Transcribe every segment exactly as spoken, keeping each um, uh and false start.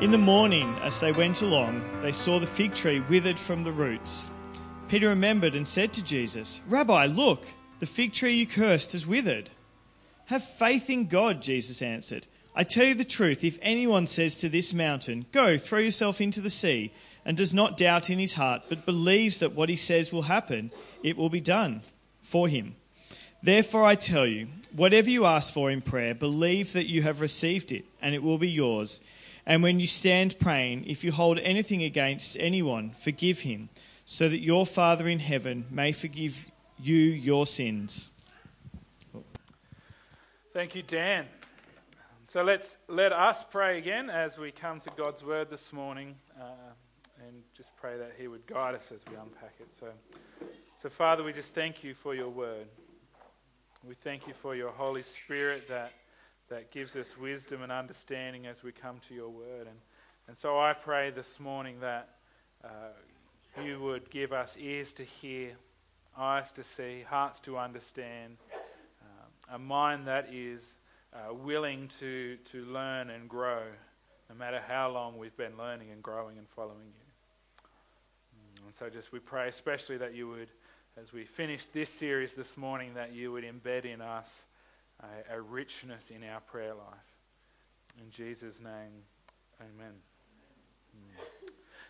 In the morning, as they went along, they saw the fig tree withered from the roots. Peter remembered and said to Jesus, "Rabbi, look, the fig tree you cursed has withered." "Have faith in God," Jesus answered. "I tell you the truth, if anyone says to this mountain, 'Go, throw yourself into the sea,' and does not doubt in his heart, but believes that what he says will happen, it will be done for him. Therefore I tell you, whatever you ask for in prayer, believe that you have received it, and it will be yours. And when you stand praying, if you hold anything against anyone, forgive him, so that your Father in heaven may forgive you your sins." Thank you, Dan. So let's let us pray again as we come to God's word this morning, uh, and just pray that he would guide us as we unpack it. So, so Father, we just thank you for your word. We thank you for your Holy Spirit that that gives us wisdom and understanding as we come to your word. And, and so I pray this morning that uh, you would give us ears to hear, eyes to see, hearts to understand, uh, a mind that is uh, willing to, to learn and grow, no matter how long we've been learning and growing and following you. And so just we pray especially that you would, as we finish this series this morning, that you would embed in us A, a richness in our prayer life. In Jesus' name, amen. Yeah.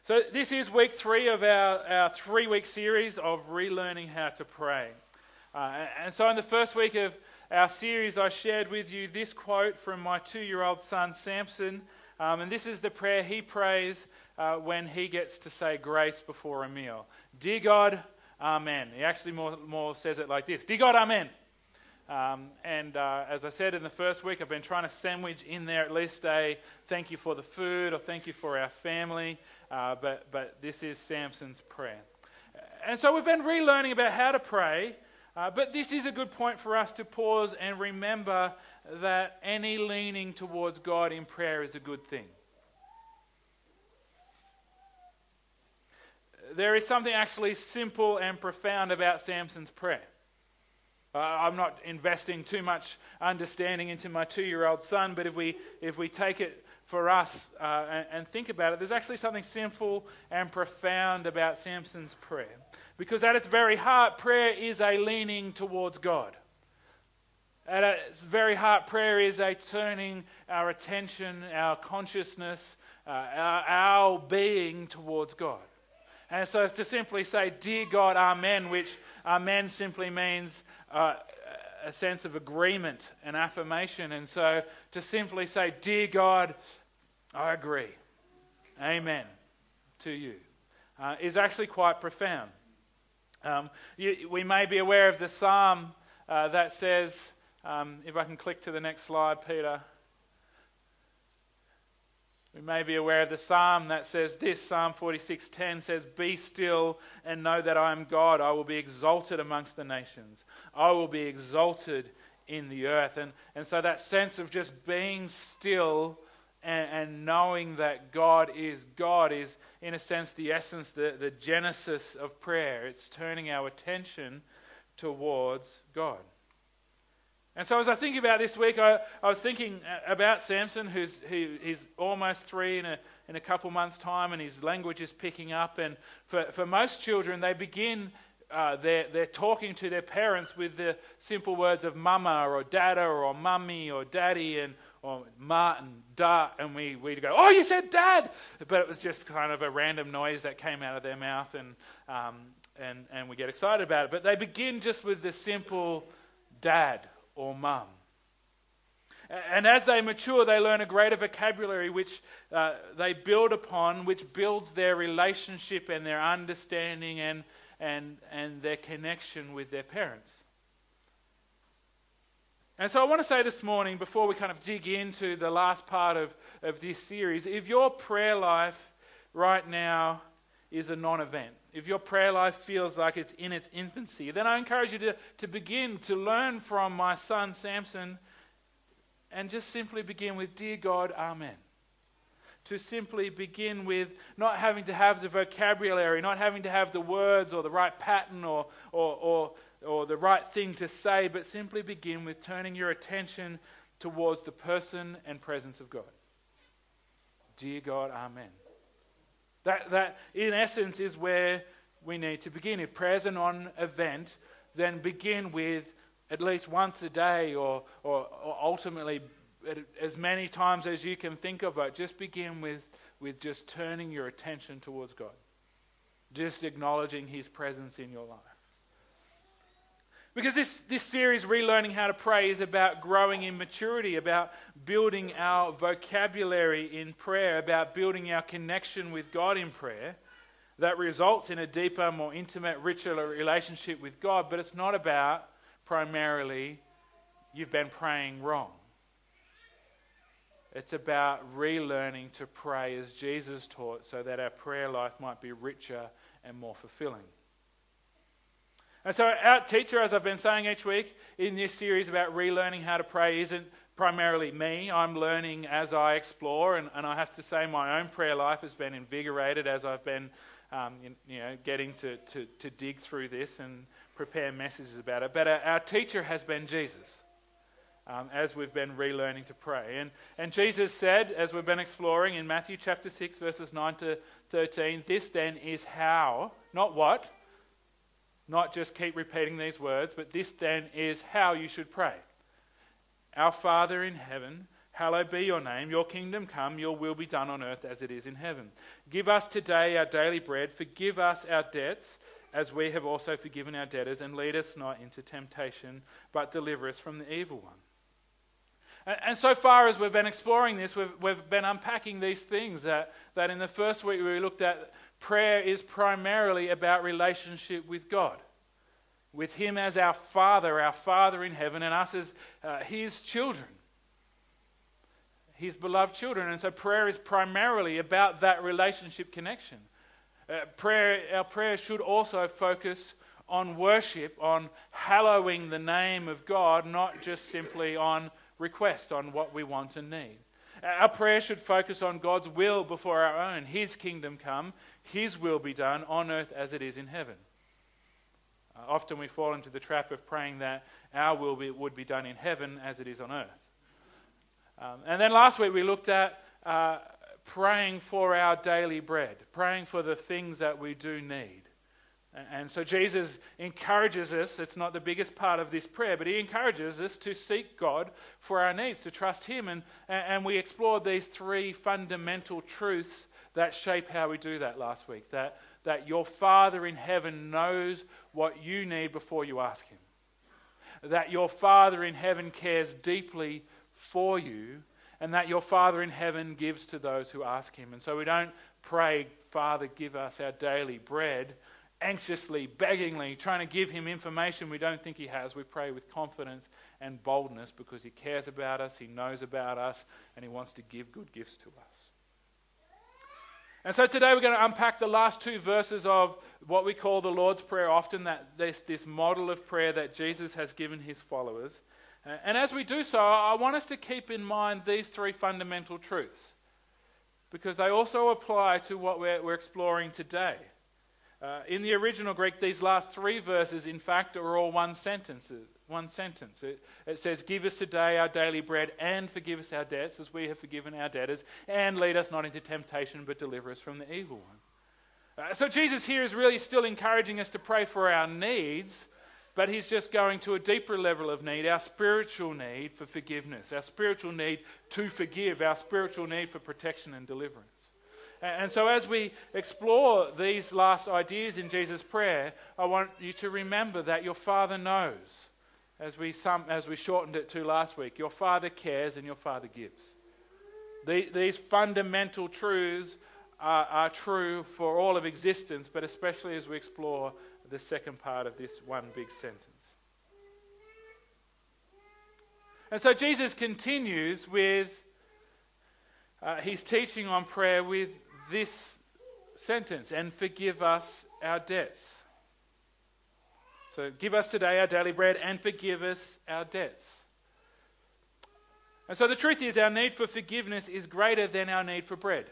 So this is week three of our, our three-week series of relearning how to pray. Uh, and so in the first week of our series, I shared with you this quote from my two-year-old son, Samson. Um, and this is the prayer he prays uh, when he gets to say grace before a meal. "Dear God, amen." He actually more, more says it like this. "Dear God, amen." Um, and uh, as I said in the first week, I've been trying to sandwich in there at least a thank you for the food or thank you for our family, uh, but, but this is Samson's prayer. And so we've been relearning about how to pray, uh, but this is a good point for us to pause and remember that any leaning towards God in prayer is a good thing. There is something actually simple and profound about Samson's prayer. Uh, I'm not investing too much understanding into my two-year-old son, but if we if we take it for us uh, and, and think about it, there's actually something simple and profound about Samson's prayer. Because at its very heart, prayer is a leaning towards God. At its very heart, prayer is a turning our attention, our consciousness, uh, our, our being towards God. And so to simply say, "Dear God, amen," which amen simply means uh, a sense of agreement and affirmation. And so to simply say, "Dear God, I agree, amen to you," uh, is actually quite profound. Um, you, we may be aware of the psalm uh, that says, um, if I can click to the next slide, Peter. We may be aware of the psalm that says this, Psalm forty-six ten says, "Be still and know that I am God. I will be exalted amongst the nations. I will be exalted in the earth." And, and so that sense of just being still and, and knowing that God is God is, in a sense, the essence, the, the genesis of prayer. It's turning our attention towards God. And so as I think about this week, I, I was thinking about Samson, who's who, he's almost three in a, in a couple months' time, and his language is picking up. And for, for most children, they begin uh, their, their talking to their parents with the simple words of mama or dada or mummy or daddy and or ma and da. And we we go, "Oh, you said dad!" But it was just kind of a random noise that came out of their mouth, and, um, and, and we get excited about it. But they begin just with the simple dad or mum. And as they mature, they learn a greater vocabulary which uh, they build upon, which builds their relationship and their understanding and and and their connection with their parents. And so I want to say this morning, before we kind of dig into the last part of, of this series, if your prayer life right now is a non-event, if your prayer life feels like it's in its infancy, then I encourage you to, to begin to learn from my son Samson and just simply begin with, "Dear God, amen." To simply begin with not having to have the vocabulary, not having to have the words or the right pattern or, or, or, or the right thing to say, but simply begin with turning your attention towards the person and presence of God. Dear God, amen. That, that in essence is where we need to begin. If prayer's a non-event, then begin with at least once a day or, or, or ultimately as many times as you can think of it. Just begin with, with just turning your attention towards God. Just acknowledging His presence in your life. Because this, this series, Relearning How to Pray, is about growing in maturity, about building our vocabulary in prayer, about building our connection with God in prayer that results in a deeper, more intimate, richer relationship with God. But it's not about primarily you've been praying wrong. It's about relearning to pray as Jesus taught so that our prayer life might be richer and more fulfilling. And so our teacher, as I've been saying each week in this series about relearning how to pray, isn't primarily me. I'm learning as I explore, and, and I have to say my own prayer life has been invigorated as I've been um, in, you know, getting to, to, to dig through this and prepare messages about it. But our, our teacher has been Jesus. Um, as we've been relearning to pray. And, and Jesus said, as we've been exploring in Matthew chapter six, verses nine to thirteen, this then is how, not what, not just keep repeating these words, but this then is how you should pray. Our Father in heaven, hallowed be your name, your kingdom come, your will be done on earth as it is in heaven. Give us today our daily bread, forgive us our debts, as we have also forgiven our debtors, and lead us not into temptation, but deliver us from the evil one. And so far as we've been exploring this, we've, we've been unpacking these things that, that in the first week we looked at, prayer is primarily about relationship with God, with Him as our Father, our Father in heaven, and us as uh, His children, His beloved children. And so prayer is primarily about that relationship connection. Uh, prayer, our prayer should also focus on worship, on hallowing the name of God, not just simply on request, on what we want and need. Our prayer should focus on God's will before our own. His kingdom come, His will be done on earth as it is in heaven. Uh, often we fall into the trap of praying that our will be, would be done in heaven as it is on earth. Um, and then last week we looked at uh, praying for our daily bread, praying for the things that we do need. And so Jesus encourages us, it's not the biggest part of this prayer, but He encourages us to seek God for our needs, to trust Him. And, and we explored these three fundamental truths that shape how we do that last week. That, that your Father in heaven knows what you need before you ask Him. That your Father in heaven cares deeply for you. And that your Father in heaven gives to those who ask Him. And so we don't pray, Father, give us our daily bread, anxiously, beggingly, trying to give Him information we don't think He has. We pray with confidence and boldness because He cares about us, He knows about us, and He wants to give good gifts to us. And so today we're going to unpack the last two verses of what we call the Lord's Prayer, often that this, this model of prayer that Jesus has given His followers. And as we do so, I want us to keep in mind these three fundamental truths because they also apply to what we're, we're exploring today. Uh, in the original Greek, these last three verses, in fact, are all one sentence. One sentence. It, it says, give us today our daily bread and forgive us our debts as we have forgiven our debtors, and lead us not into temptation but deliver us from the evil one. Uh, so Jesus here is really still encouraging us to pray for our needs, but He's just going to a deeper level of need, our spiritual need for forgiveness, our spiritual need to forgive, our spiritual need for protection and deliverance. And so as we explore these last ideas in Jesus' prayer, I want you to remember that your Father knows, as we sum, as we shortened it to last week. Your Father cares and your Father gives. The, these fundamental truths are, are true for all of existence, but especially as we explore the second part of this one big sentence. And so Jesus continues with uh, his teaching on prayer with this sentence, and forgive us our debts. So give us today our daily bread and forgive us our debts. And so the truth is, our need for forgiveness is greater than our need for bread.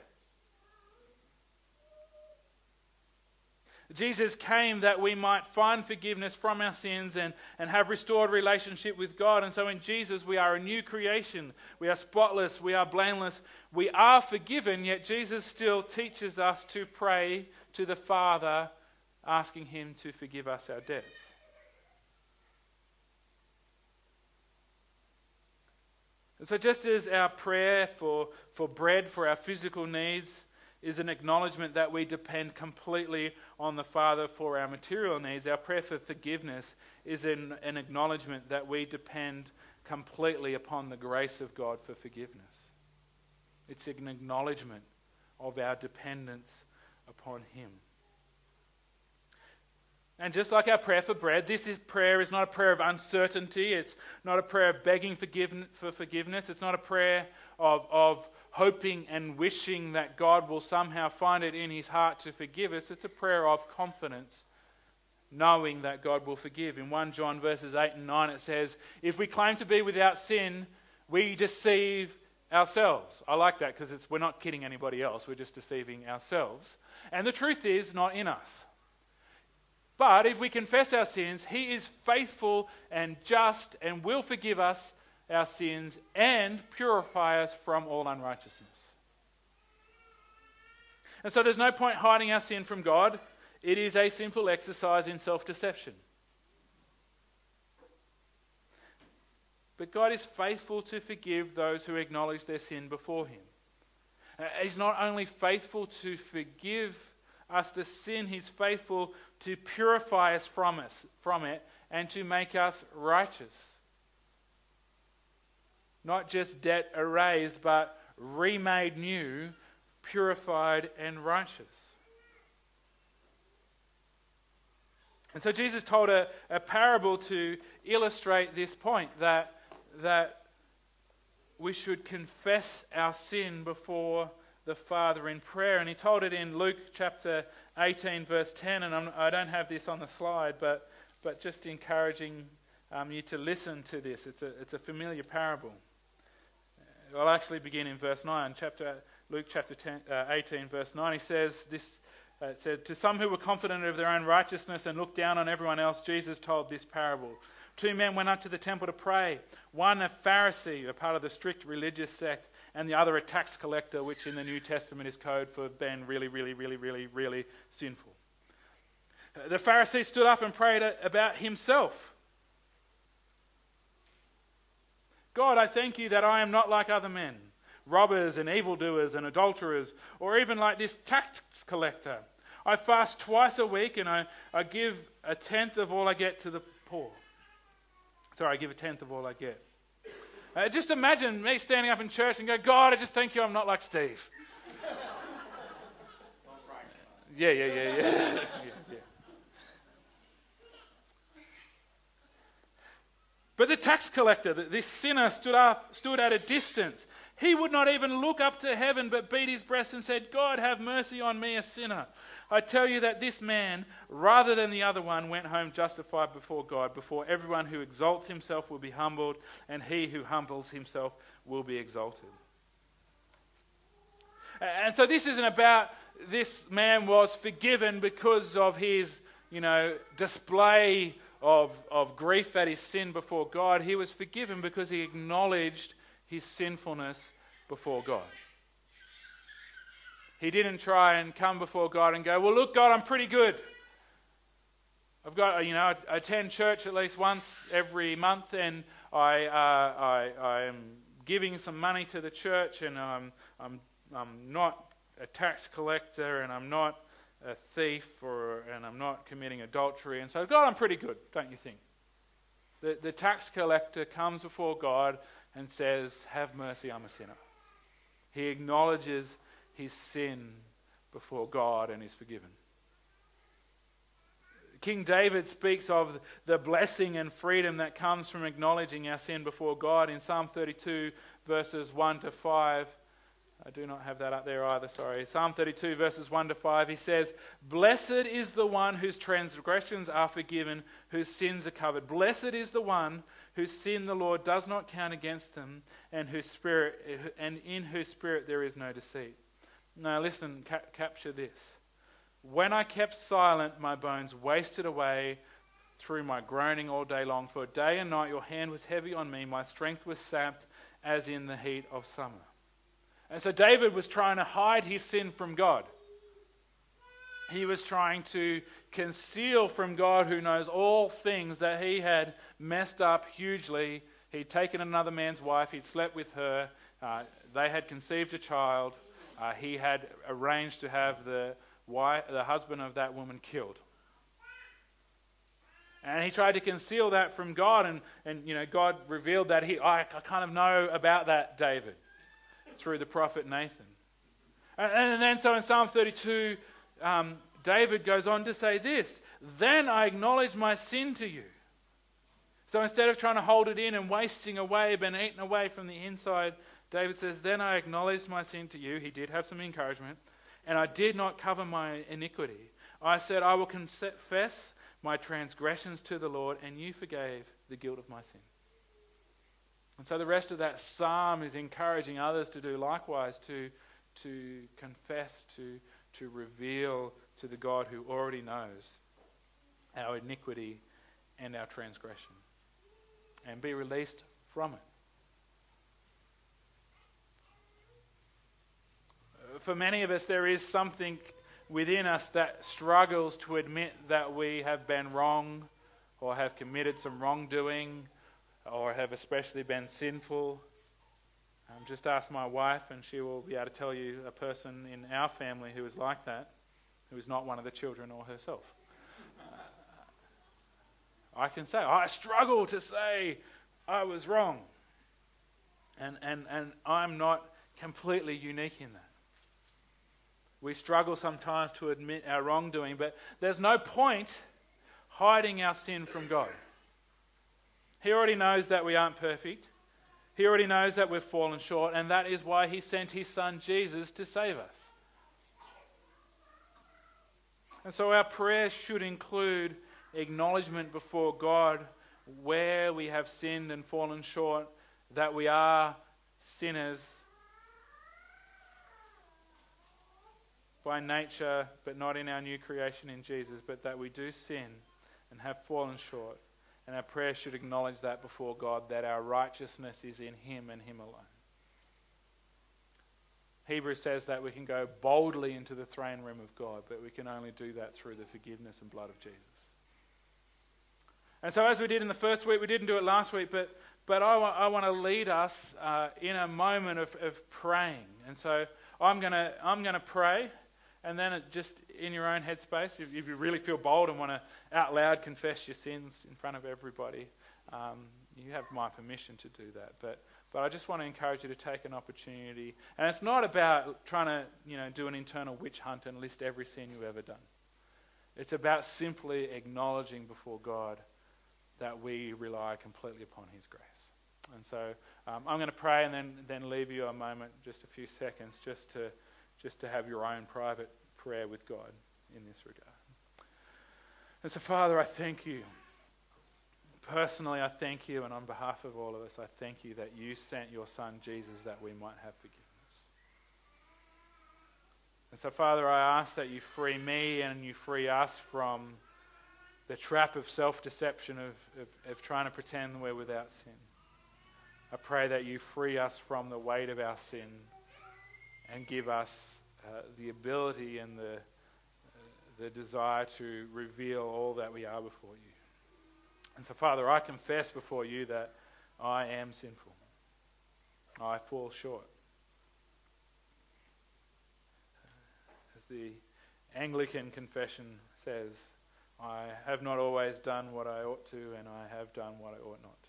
Jesus came that we might find forgiveness from our sins and, and have restored relationship with God. And so in Jesus, we are a new creation. We are spotless. We are blameless. We are forgiven, yet Jesus still teaches us to pray to the Father, asking him to forgive us our debts. And so just as our prayer for, for bread, for our physical needs, is an acknowledgement that we depend completely on the Father for our material needs, our prayer for forgiveness is an, an acknowledgement that we depend completely upon the grace of God for forgiveness. It's an acknowledgement of our dependence upon him. And just like our prayer for bread, this is prayer is not a prayer of uncertainty. It's not a prayer of begging for forgiveness. It's not a prayer of, of hoping and wishing that God will somehow find it in his heart to forgive us. It's a prayer of confidence, knowing that God will forgive. In First John verses eight and nine, it says, if we claim to be without sin, we deceive ourselves. I like that because it's we're not kidding anybody else. We're just deceiving ourselves. And the truth is not in us. But if we confess our sins, he is faithful and just and will forgive us our sins and purify us from all unrighteousness. And so there's no point hiding our sin from God. It is a simple exercise in self-deception. But God is faithful to forgive those who acknowledge their sin before him. He's not only faithful to forgive us the sin, he's faithful to purify us from us from it and to make us righteous. Not just debt erased, but remade new, purified and righteous. And so Jesus told a, a parable to illustrate this point, that, that we should confess our sin before the Father in prayer. And he told it in Luke chapter eighteen verse ten, and I'm, I don't have this on the slide, but but just encouraging um, you to listen to this. It's a it's a familiar parable. I'll actually begin in verse nine, chapter Luke chapter ten, uh, eighteen verse nine. He says this. Uh, it said, to some who were confident of their own righteousness and looked down on everyone else, Jesus told this parable. Two men went up to the temple to pray. One a Pharisee, a part of the strict religious sect, and the other a tax collector, which in the New Testament is code for being really, really, really, really, really sinful. The Pharisee stood up and prayed about himself. God, I thank you that I am not like other men, robbers and evildoers and adulterers, or even like this tax collector. I fast twice a week and I, I give a tenth of all I get to the poor. Sorry, I give a tenth of all I get. Uh, just imagine me standing up in church and go, God, I just thank you I'm not like Steve. yeah, yeah, yeah, yeah. yeah, yeah. But the tax collector, this sinner, stood up, stood at a distance. He would not even look up to heaven, but beat his breast and said, God, have mercy on me, a sinner. I tell you that this man, rather than the other one, went home justified before God. Before everyone who exalts himself will be humbled, and he who humbles himself will be exalted. And so this isn't about this man was forgiven because of his, you know, display of, of grief at his sin before God. He was forgiven because he acknowledged his sinfulness before God. He didn't try and come before God and go, well, look, God, I'm pretty good. I've got, you know, I attend church at least once every month, and I, uh, I, I'm giving some money to the church, and I'm, I'm, I'm not a tax collector, and I'm not a thief, or and I'm not committing adultery, and so God, I'm pretty good, don't you think? The, the tax collector comes before God and says, have mercy, I'm a sinner. He acknowledges his sin before God and is forgiven. King David speaks of the blessing and freedom that comes from acknowledging our sin before God in Psalm thirty-two, verses one to five. I do not have that up there either, sorry. Psalm thirty-two, verses one to five, he says, blessed is the one whose transgressions are forgiven, whose sins are covered. Blessed is the one whose sin the Lord does not count against them, and whose spirit, and in whose spirit there is no deceit. Now listen, ca- capture this. When I kept silent, my bones wasted away through my groaning all day long. For day and night your hand was heavy on me. My strength was sapped as in the heat of summer. And so David was trying to hide his sin from God. He was trying to conceal from God, who knows all things, that he had messed up hugely. He'd taken another man's wife. He'd slept with her. Uh, they had conceived a child. Uh, he had arranged to have the wife, the husband of that woman killed. And he tried to conceal that from God. And, and you know, God revealed that. He, I, I kind of know about that, David, through the prophet Nathan. And, and then so in Psalm thirty-two, um, David goes on to say this: "Then I acknowledge my sin to you." So instead of trying to hold it in and wasting away, been eaten away from the inside, David says, "Then I acknowledged my sin to you." He did have some encouragement. "And I did not cover my iniquity. I said, I will confess my transgressions to the Lord, and you forgave the guilt of my sin." And so the rest of that psalm is encouraging others to do likewise, to, to confess, to, to reveal to the God who already knows our iniquity and our transgression, and be released from it. For many of us, there is something within us that struggles to admit that we have been wrong, or have committed some wrongdoing, or have especially been sinful. Um, just ask my wife and she will be able to tell you a person in our family who is like that, who is not one of the children or herself. I can say, I struggle to say I was wrong. And, and, and I'm not completely unique in that. We struggle sometimes to admit our wrongdoing, but there's no point hiding our sin from God. He already knows that we aren't perfect. He already knows that we've fallen short, and that is why he sent his son Jesus to save us. And so our prayer should include acknowledgement before God where we have sinned and fallen short, that we are sinners by nature, but not in our new creation in Jesus, but that we do sin and have fallen short. And our prayer should acknowledge that before God, that our righteousness is in him and him alone. Hebrews says that we can go boldly into the throne room of God, but we can only do that through the forgiveness and blood of Jesus. And so as we did in the first week, we didn't do it last week, but but I, wa- I want to lead us uh, in a moment of, of praying. And so I'm going to I'm going to pray, and then it just in your own headspace, if, if you really feel bold and want to out loud confess your sins in front of everybody, um, you have my permission to do that. But but I just want to encourage you to take an opportunity. And it's not about trying to, you know, do an internal witch hunt and list every sin you've ever done. It's about simply acknowledging before God that we rely completely upon his grace. And so um, I'm going to pray and then then leave you a moment, just a few seconds, just to just to have your own private prayer with God in this regard. And so, Father, I thank you. Personally, I thank you, and on behalf of all of us, I thank you that you sent your son Jesus that we might have forgiveness. And so, Father, I ask that you free me and you free us from the trap of self-deception, of, of, of trying to pretend we're without sin. I pray that you free us from the weight of our sin and give us uh, the ability and the, uh, the desire to reveal all that we are before you. And so, Father, I confess before you that I am sinful. I fall short. As the Anglican confession says, I have not always done what I ought to, and I have done what I ought not to.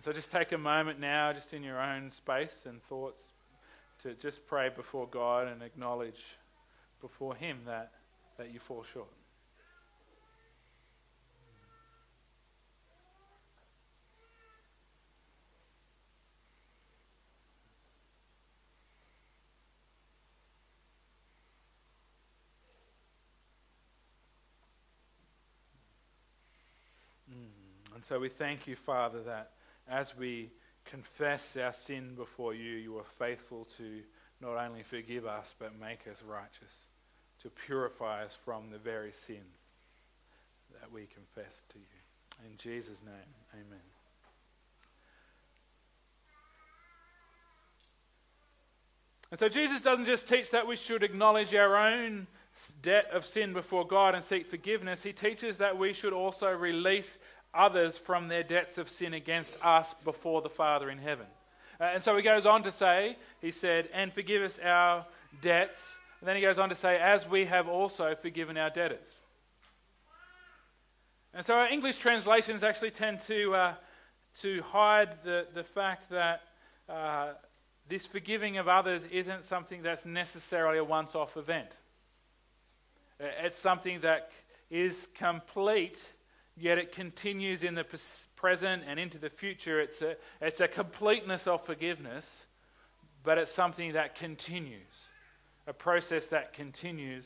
So just take a moment now, just in your own space and thoughts, to just pray before God and acknowledge before him that, that you fall short. Mm. And so we thank you, Father, that as we confess our sin before you, you are faithful to not only forgive us, but make us righteous, to purify us from the very sin that we confess to you. In Jesus' name, amen. And so Jesus doesn't just teach that we should acknowledge our own debt of sin before God and seek forgiveness. He teaches that we should also release others from their debts of sin against us before the Father in heaven. Uh, and so he goes on to say, he said, and forgive us our debts. And then he goes on to say, as we have also forgiven our debtors. And so our English translations actually tend to uh, to hide the, the fact that uh, this forgiving of others isn't something that's necessarily a once-off event. It's something that is complete, yet it continues in the present and into the future. It's a, it's a completeness of forgiveness, but it's something that continues, a process that continues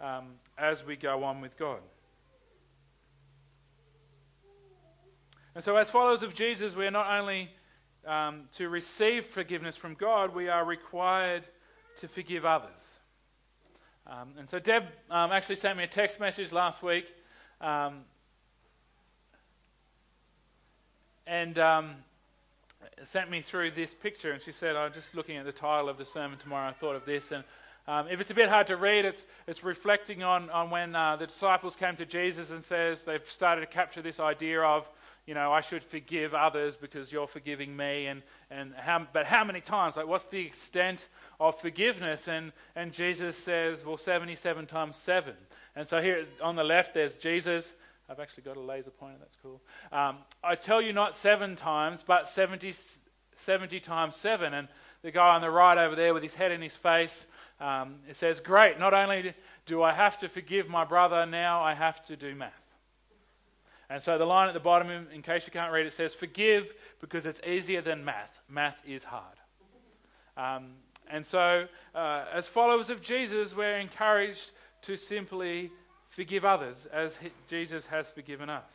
um, as we go on with God. And so as followers of Jesus, we are not only um, to receive forgiveness from God, we are required to forgive others. Um, and so Deb um, actually sent me a text message last week. Um, and um, sent me through this picture, and she said, I'm just looking at the title of the sermon tomorrow, I thought of this, and um, if it's a bit hard to read, it's it's reflecting on, on when uh, the disciples came to Jesus and says they've started to capture this idea of, you know, I should forgive others because you're forgiving me, and, and how, but how many times? Like, what's the extent of forgiveness? And, and Jesus says, well, seventy-seven times seven. And so here on the left, there's Jesus. I've actually got a laser pointer, that's cool. Um, I tell you not seven times, but seventy, seventy times seven. And the guy on the right over there with his head in his face, um, it says, great, not only do I have to forgive my brother, now I have to do math. And so the line at the bottom, in case you can't read it, says, forgive because it's easier than math. Math is hard. Um, and so uh, as followers of Jesus, we're encouraged to simply forgive others as he, Jesus has forgiven us.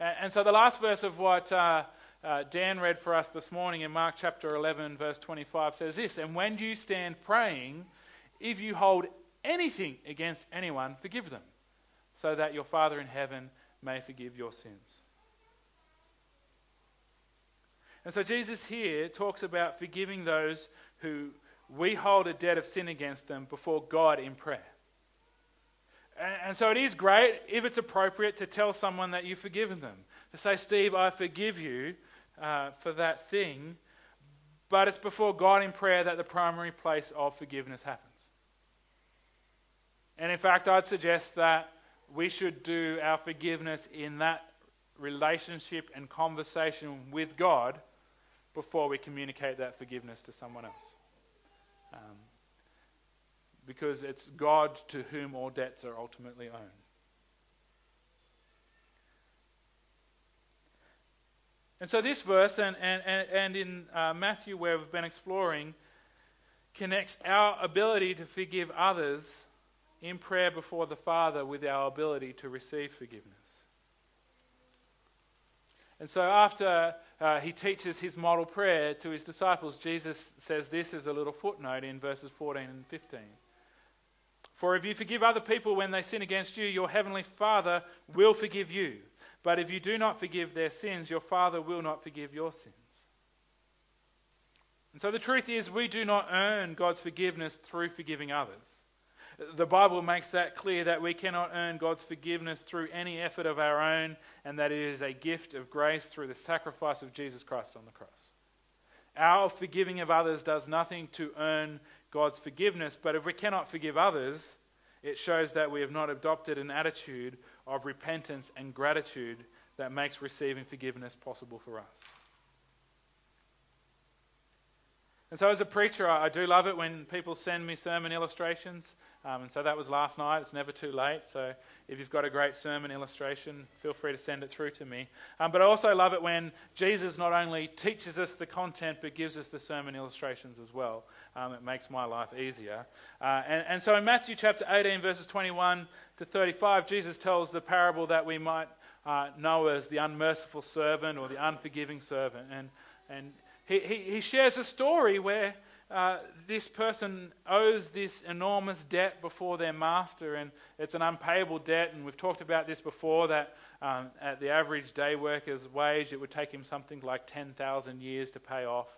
And, and so the last verse of what uh, uh, Dan read for us this morning in Mark chapter eleven, verse twenty-five says this, and when you stand praying, if you hold anything against anyone, forgive them, so that your Father in heaven may forgive your sins. And so Jesus here talks about forgiving those who we hold a debt of sin against them before God in prayer. And, and so it is great if it's appropriate to tell someone that you've forgiven them. To say, Steve, I forgive you uh, for that thing. But it's before God in prayer that the primary place of forgiveness happens. And in fact, I'd suggest that we should do our forgiveness in that relationship and conversation with God before we communicate that forgiveness to someone else. Um, because it's God to whom all debts are ultimately owed. And so this verse, and, and, and in uh, Matthew where we've been exploring, connects our ability to forgive others in prayer before the Father with our ability to receive forgiveness. And so after uh, he teaches his model prayer to his disciples, Jesus says this as a little footnote in verses fourteen and fifteen. For if you forgive other people when they sin against you, your heavenly Father will forgive you. But if you do not forgive their sins, your Father will not forgive your sins. And so the truth is, we do not earn God's forgiveness through forgiving others. The Bible makes that clear that we cannot earn God's forgiveness through any effort of our own, and that it is a gift of grace through the sacrifice of Jesus Christ on the cross. Our forgiving of others does nothing to earn God's forgiveness, but if we cannot forgive others, it shows that we have not adopted an attitude of repentance and gratitude that makes receiving forgiveness possible for us. And so as a preacher, I do love it when people send me sermon illustrations. Um, and so that was last night. It's never too late. So if you've got a great sermon illustration, feel free to send it through to me. Um, but I also love it when Jesus not only teaches us the content, but gives us the sermon illustrations as well. Um, it makes my life easier. Uh, and, and so in Matthew chapter eighteen, verses twenty-one to thirty-five, Jesus tells the parable that we might uh, know as the unmerciful servant or the unforgiving servant. And And he, he, he shares a story where uh, this person owes this enormous debt before their master, and it's an unpayable debt. And we've talked about this before, that um, at the average day worker's wage, it would take him something like ten thousand years to pay off.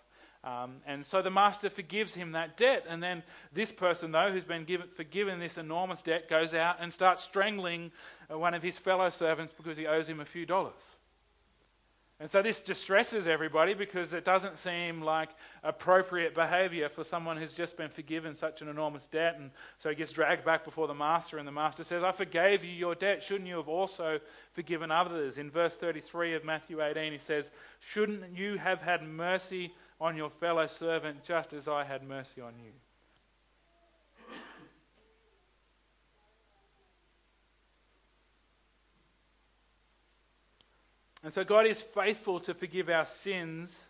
Um, and so the master forgives him that debt. And then this person, though, who's been given, forgiven this enormous debt, goes out and starts strangling one of his fellow servants because he owes him a few dollars. And so this distresses everybody because it doesn't seem like appropriate behavior for someone who's just been forgiven such an enormous debt. And so he gets dragged back before the master, and the master says, I forgave you your debt. Shouldn't you have also forgiven others? In verse thirty-three of Matthew eighteen, he says, shouldn't you have had mercy on your fellow servant just as I had mercy on you? And so God is faithful to forgive our sins,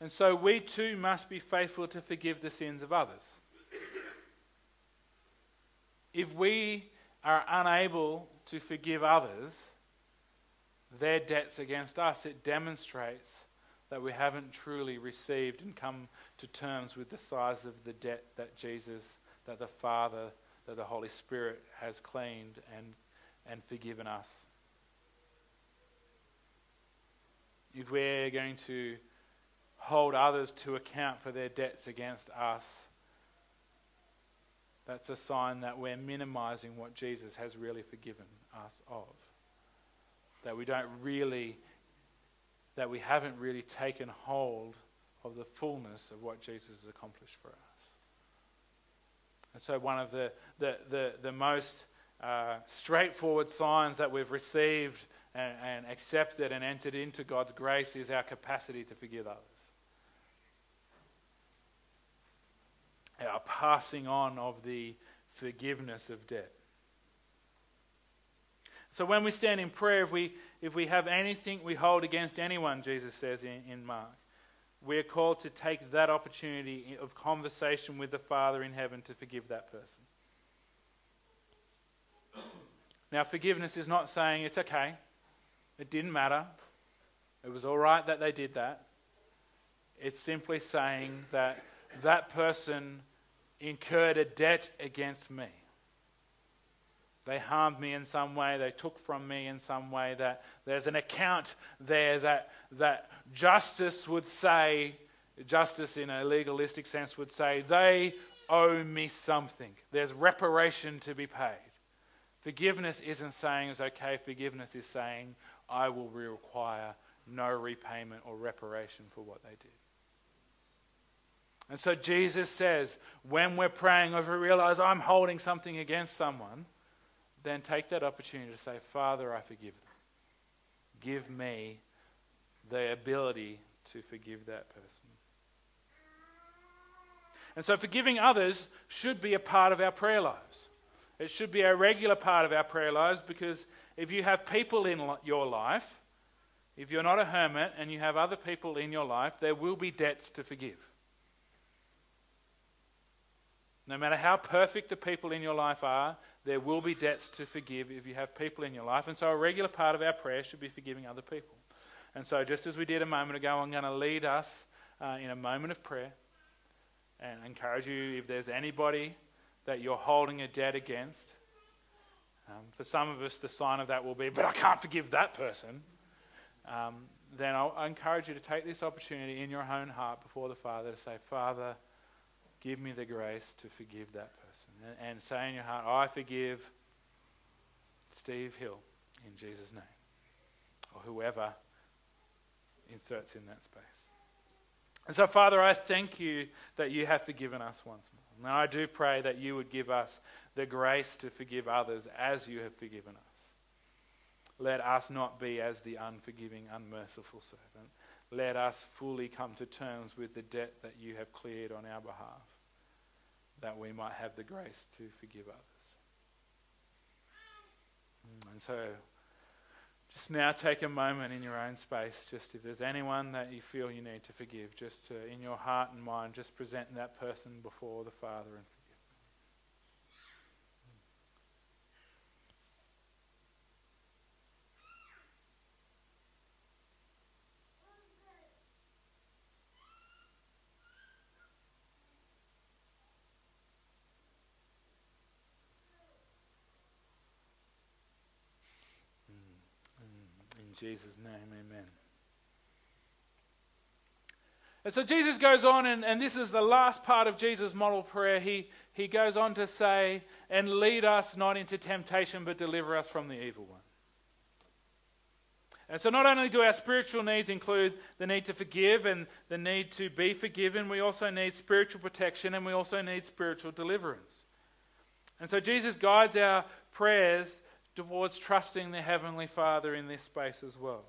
and so we too must be faithful to forgive the sins of others. If we are unable to forgive others their debts against us, it demonstrates that we haven't truly received and come to terms with the size of the debt that Jesus, that the Father, that the Holy Spirit has claimed and, and forgiven us. If we're going to hold others to account for their debts against us, that's a sign that we're minimizing what Jesus has really forgiven us of. That we don't really, that we haven't really taken hold of the fullness of what Jesus has accomplished for us. And so one of the, the, the, the most uh, straightforward signs that we've received And, and accepted and entered into God's grace is our capacity to forgive others. Our passing on of the forgiveness of debt. So when we stand in prayer, if we, if we have anything we hold against anyone, Jesus says in, in Mark, we're called to take that opportunity of conversation with the Father in heaven to forgive that person. Now, forgiveness is not saying it's okay. It didn't matter. It was all right that they did that. It's simply saying that that person incurred a debt against me. They harmed me in some way. They took from me in some way. That there's an account there that that justice would say, justice in a legalistic sense would say, they owe me something. There's reparation to be paid. Forgiveness isn't saying it's okay. Forgiveness is saying, I will require no repayment or reparation for what they did. And so Jesus says, when we're praying, if we realize I'm holding something against someone, then take that opportunity to say, Father, I forgive them. Give me the ability to forgive that person. And so forgiving others should be a part of our prayer lives. It should be a regular part of our prayer lives, because if you have people in your life, if you're not a hermit and you have other people in your life, there will be debts to forgive. No matter how perfect the people in your life are, there will be debts to forgive if you have people in your life. And so a regular part of our prayer should be forgiving other people. And so just as we did a moment ago, I'm going to lead us uh, in a moment of prayer and encourage you, if there's anybody that you're holding a debt against. Um, for some of us, the sign of that will be, but I can't forgive that person. Um, then I'll, I encourage you to take this opportunity in your own heart before the Father to say, Father, give me the grace to forgive that person. And, and say in your heart, I forgive Steve Hill in Jesus' name. Or whoever inserts in that space. And so, Father, I thank you that you have forgiven us once more. And I do pray that you would give us the grace to forgive others as you have forgiven us. Let us not be as the unforgiving, unmerciful servant. Let us fully come to terms with the debt that you have cleared on our behalf, that we might have the grace to forgive others. And so, just now take a moment in your own space, just if there's anyone that you feel you need to forgive, just to, in your heart and mind, just present that person before the Father and forgive them. Jesus' name, amen. And so Jesus goes on, and, and this is the last part of Jesus' model prayer. He, he goes on to say, and lead us not into temptation, but deliver us from the evil one. And so not only do our spiritual needs include the need to forgive and the need to be forgiven, we also need spiritual protection and we also need spiritual deliverance. And so Jesus guides our prayers towards trusting the Heavenly Father in this space as well.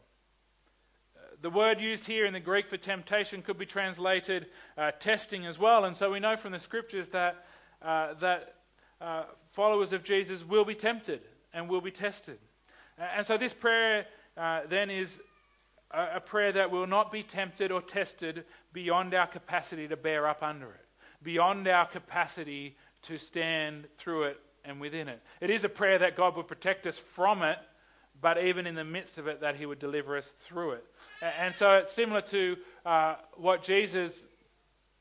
The word used here in the Greek for temptation could be translated uh, testing as well. And so we know from the scriptures that, uh, that uh, followers of Jesus will be tempted and will be tested. And so this prayer uh, then is a, a prayer that will not be tempted or tested beyond our capacity to bear up under it, beyond our capacity to stand through it and within it. It is a prayer that God would protect us from it, but even in the midst of it, that he would deliver us through it. And so it's similar to uh, what Jesus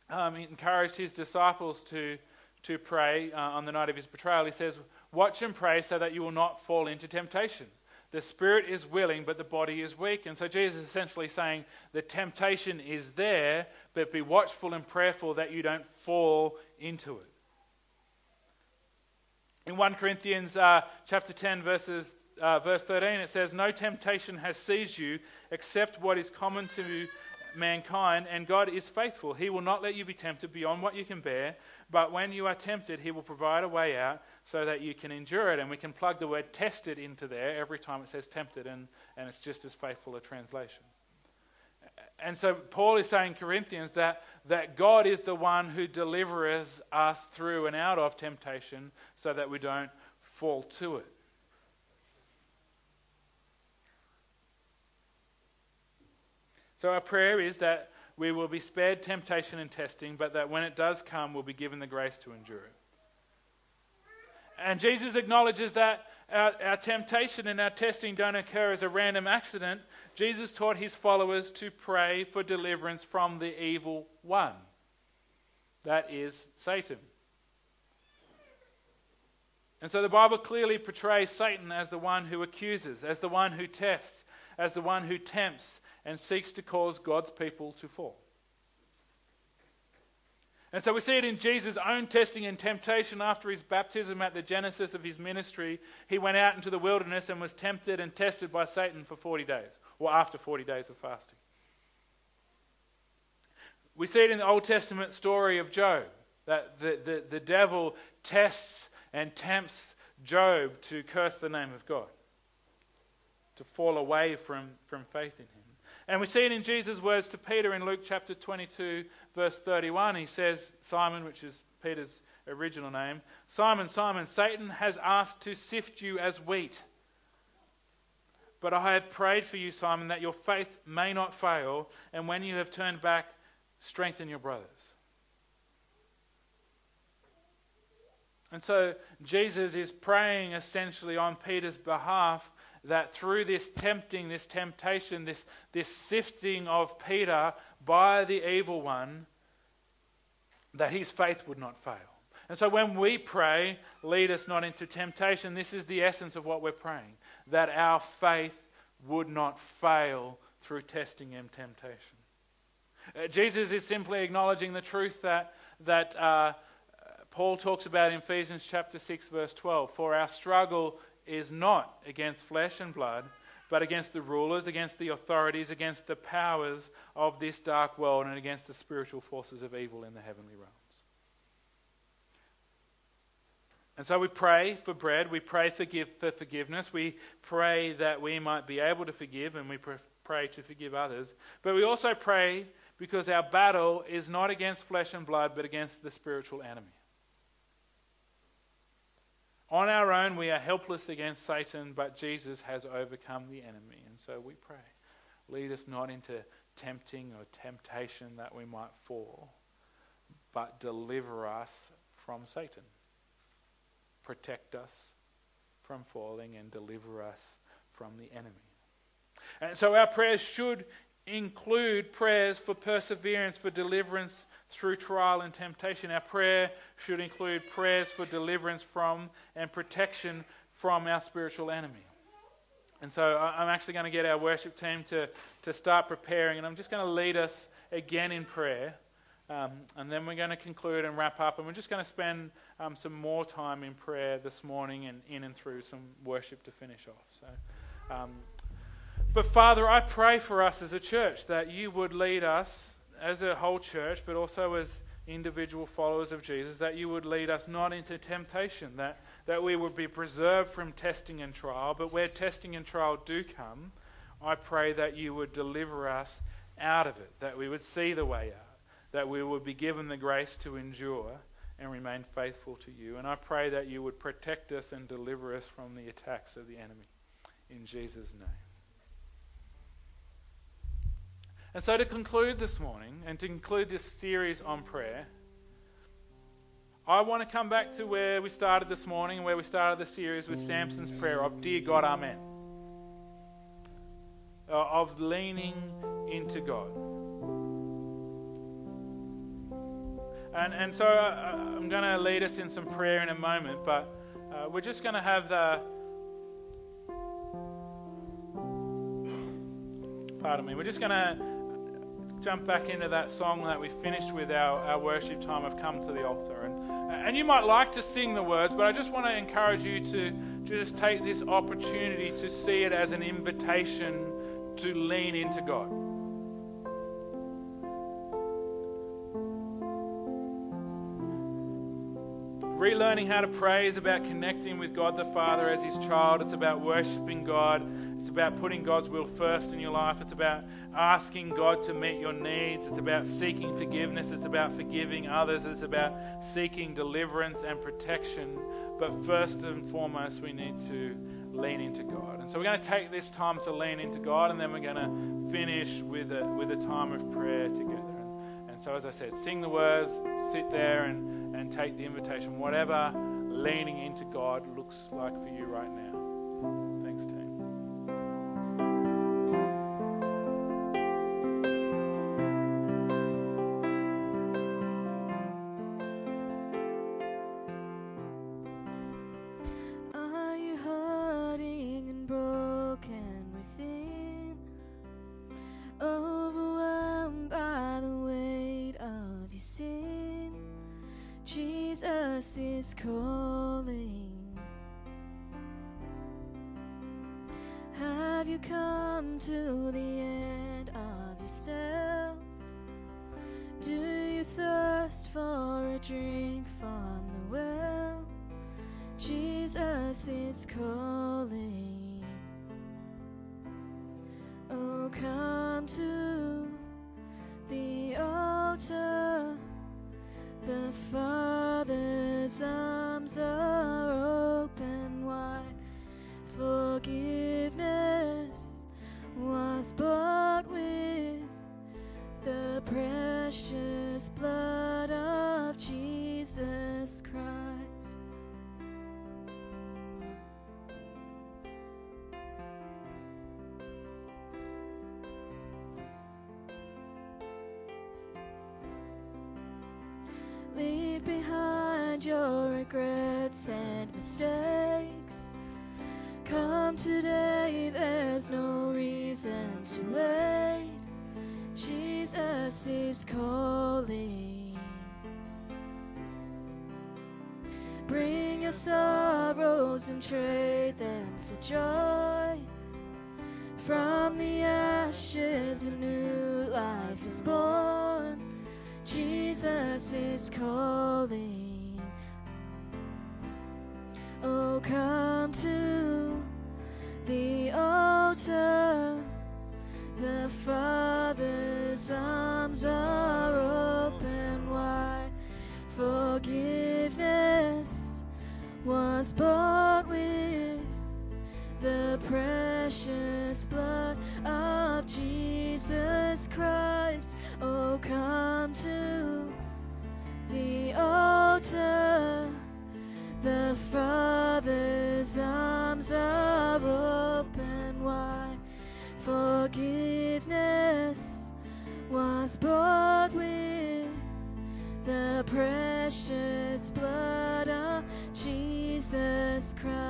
um, encouraged his disciples to, to pray uh, on the night of his betrayal. He says, watch and pray so that you will not fall into temptation. The spirit is willing, but the body is weak. And so Jesus is essentially saying the temptation is there, but be watchful and prayerful that you don't fall into it. In First Corinthians uh, chapter ten, verses Uh, verse thirteen, it says, no temptation has seized you except what is common to mankind, and God is faithful. He will not let you be tempted beyond what you can bear, but when you are tempted, he will provide a way out so that you can endure it. And we can plug the word tested into there every time it says tempted, and, and it's just as faithful a translation. And so Paul is saying, Corinthians, that, that God is the one who delivers us through and out of temptation so that we don't fall to it. So our prayer is that we will be spared temptation and testing, but that when it does come, we'll be given the grace to endure it. And Jesus acknowledges that our, our temptation and our testing don't occur as a random accident. Jesus taught his followers to pray for deliverance from the evil one. That is Satan. And so the Bible clearly portrays Satan as the one who accuses, as the one who tests, as the one who tempts, and seeks to cause God's people to fall. And so we see it in Jesus' own testing and temptation after his baptism at the genesis of his ministry. He went out into the wilderness and was tempted and tested by Satan for forty days, or after forty days of fasting. We see it in the Old Testament story of Job, that the, the, the devil tests and tempts Job to curse the name of God, to fall away from, from faith in him. And we see it in Jesus' words to Peter in Luke chapter twenty-two, verse thirty-one. He says, Simon, which is Peter's original name, Simon, Simon, Satan has asked to sift you as wheat. But I have prayed for you, Simon, that your faith may not fail, and when you have turned back, strengthen your brothers. And so Jesus is praying essentially on Peter's behalf, that through this tempting, this temptation, this, this sifting of Peter by the evil one, that his faith would not fail. And so when we pray, lead us not into temptation, this is the essence of what we're praying, that our faith would not fail through testing and temptation. Uh, Jesus is simply acknowledging the truth that, that uh, Paul talks about in Ephesians chapter six, verse twelve, for our struggle is not against flesh and blood, but against the rulers, against the authorities, against the powers of this dark world, and against the spiritual forces of evil in the heavenly realms. And so we pray for bread, we pray forgive, for forgiveness, we pray that we might be able to forgive, and we pray to forgive others. But we also pray because our battle is not against flesh and blood, but against the spiritual enemy. On our own, we are helpless against Satan, but Jesus has overcome the enemy. And so we pray, lead us not into tempting or temptation that we might fall, but deliver us from Satan. Protect us from falling and deliver us from the enemy. And so our prayers should include prayers for perseverance, for deliverance through trial and temptation. Our prayer should include prayers for deliverance from and protection from our spiritual enemy. And so I'm actually going to get our worship team to, to start preparing, and I'm just going to lead us again in prayer, um, and then we're going to conclude and wrap up, and we're just going to spend um, some more time in prayer this morning and in and through some worship to finish off. So, um, but Father, I pray for us as a church that you would lead us as a whole church, but also as individual followers of Jesus, that you would lead us not into temptation, that, that we would be preserved from testing and trial, but where testing and trial do come, I pray that you would deliver us out of it, that we would see the way out, that we would be given the grace to endure and remain faithful to you. And I pray that you would protect us and deliver us from the attacks of the enemy. In Jesus' name. And so to conclude this morning, and to conclude this series on prayer, I want to come back to where we started this morning, where we started the series with Samson's prayer of, Dear God, Amen. Uh, of leaning into God. And and so uh, I'm going to lead us in some prayer in a moment, but uh, we're just going to have the... Pardon me. We're just going to... jump back into that song that we finished with our, our worship time of Come to the Altar. And, and you might like to sing the words, but I just want to encourage you to just take this opportunity to see it as an invitation to lean into God. Relearning how to pray is about connecting with God the Father as His child. It's about worshiping God. It's about putting God's will first in your life. It's about asking God to meet your needs. It's about seeking forgiveness. It's about forgiving others. It's about seeking deliverance and protection. But first and foremost, we need to lean into God. And so we're going to take this time to lean into God, and then we're going to finish with a, with a time of prayer together. So as I said, sing the words, sit there and, and take the invitation. Whatever leaning into God looks like for you right now. Thanks, team. Is calling. Have you come to the end of yourself? Do you thirst for a drink from the well? Jesus is calling. Oh, come to the altar. The Father's arms are open wide. Forgiveness was bought with the precious blood of Jesus Christ. Leave behind your regrets and mistakes. Come today, there's no reason to wait. Jesus is calling. Bring your sorrows and trade them for joy. From the ashes, a new life is born. Jesus is calling. Oh, come to the altar. The Father's arms are open wide. Forgiveness was bought with the precious blood of Jesus Christ. Oh, come to the altar. The Father's arms are open wide. Forgiveness was bought with the precious blood of Jesus Christ.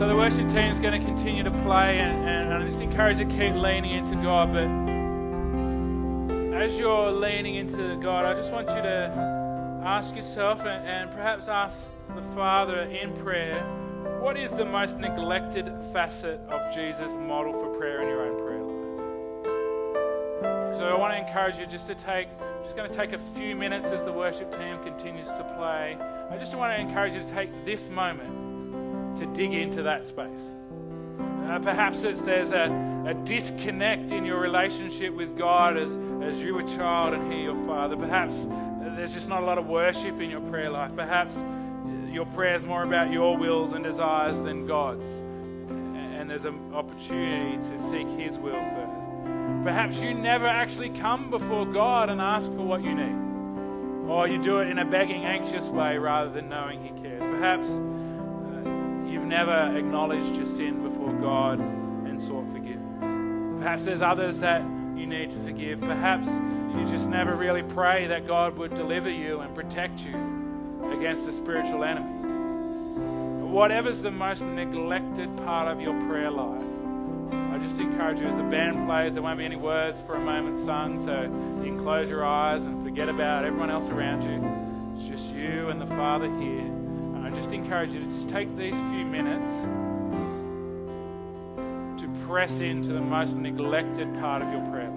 So the worship team is going to continue to play, and, and I just encourage you to keep leaning into God. But as you're leaning into God, I just want you to ask yourself and, and perhaps ask the Father in prayer, what is the most neglected facet of Jesus' model for prayer in your own prayer life? So I want to encourage you just to take, I'm just going to take a few minutes as the worship team continues to play. I just want to encourage you to take this moment to dig into that space. Uh, perhaps it's, there's a, a disconnect in your relationship with God as, as you were a child and He your Father. Perhaps there's just not a lot of worship in your prayer life. Perhaps your prayer is more about your wills and desires than God's. And there's an opportunity to seek His will first. Perhaps you never actually come before God and ask for what you need. Or you do it in a begging, anxious way rather than knowing He cares. Perhaps uh, you've never acknowledged your sin before God and sought forgiveness. Perhaps there's others that you need to forgive. Perhaps you just never really pray that God would deliver you and protect you against the spiritual enemy. Whatever's the most neglected part of your prayer life, I just encourage you, as the band plays, there won't be any words for a moment sung, so you can close your eyes and forget about everyone else around you. It's just you and the Father here. And I just encourage you to just take these few minutes to press into the most neglected part of your prayer life.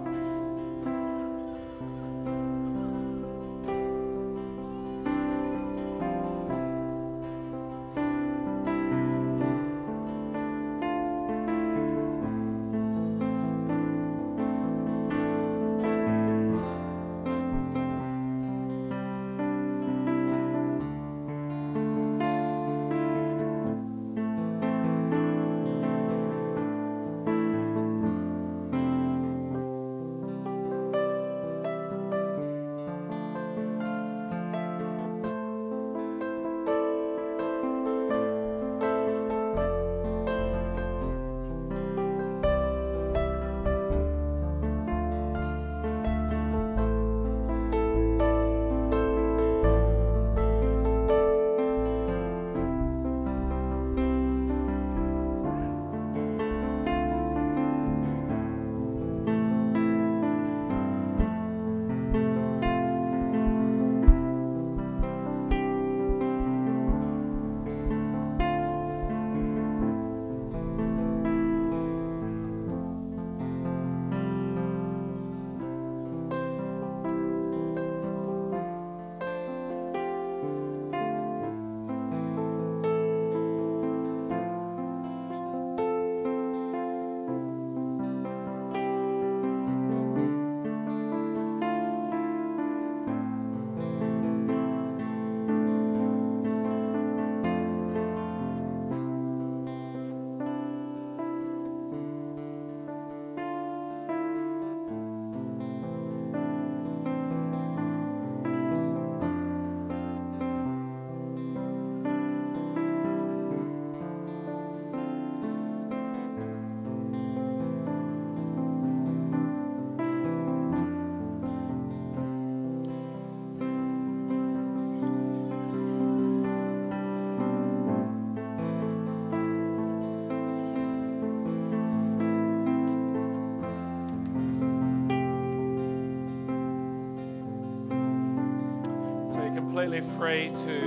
Free to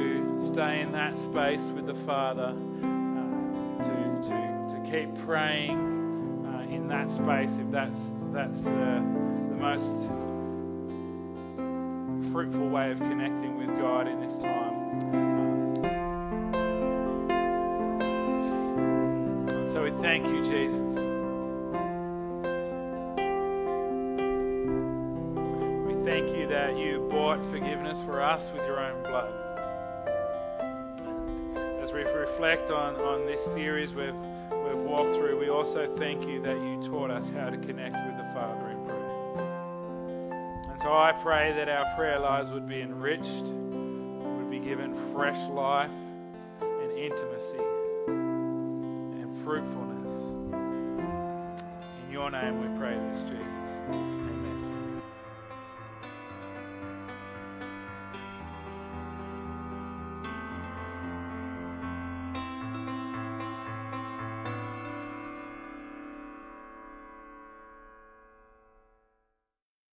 stay in that space with the Father, uh, to, to to keep praying uh, in that space if that's that's the, the most fruitful way of connecting with God in this time. And so we thank you, Jesus. That you bought forgiveness for us with your own blood. As we reflect on, on this series we've, we've walked through, we also thank you that you taught us how to connect with the Father in prayer. And so I pray that our prayer lives would be enriched, would be given fresh life and intimacy and fruitfulness. In your name we pray this, Jesus.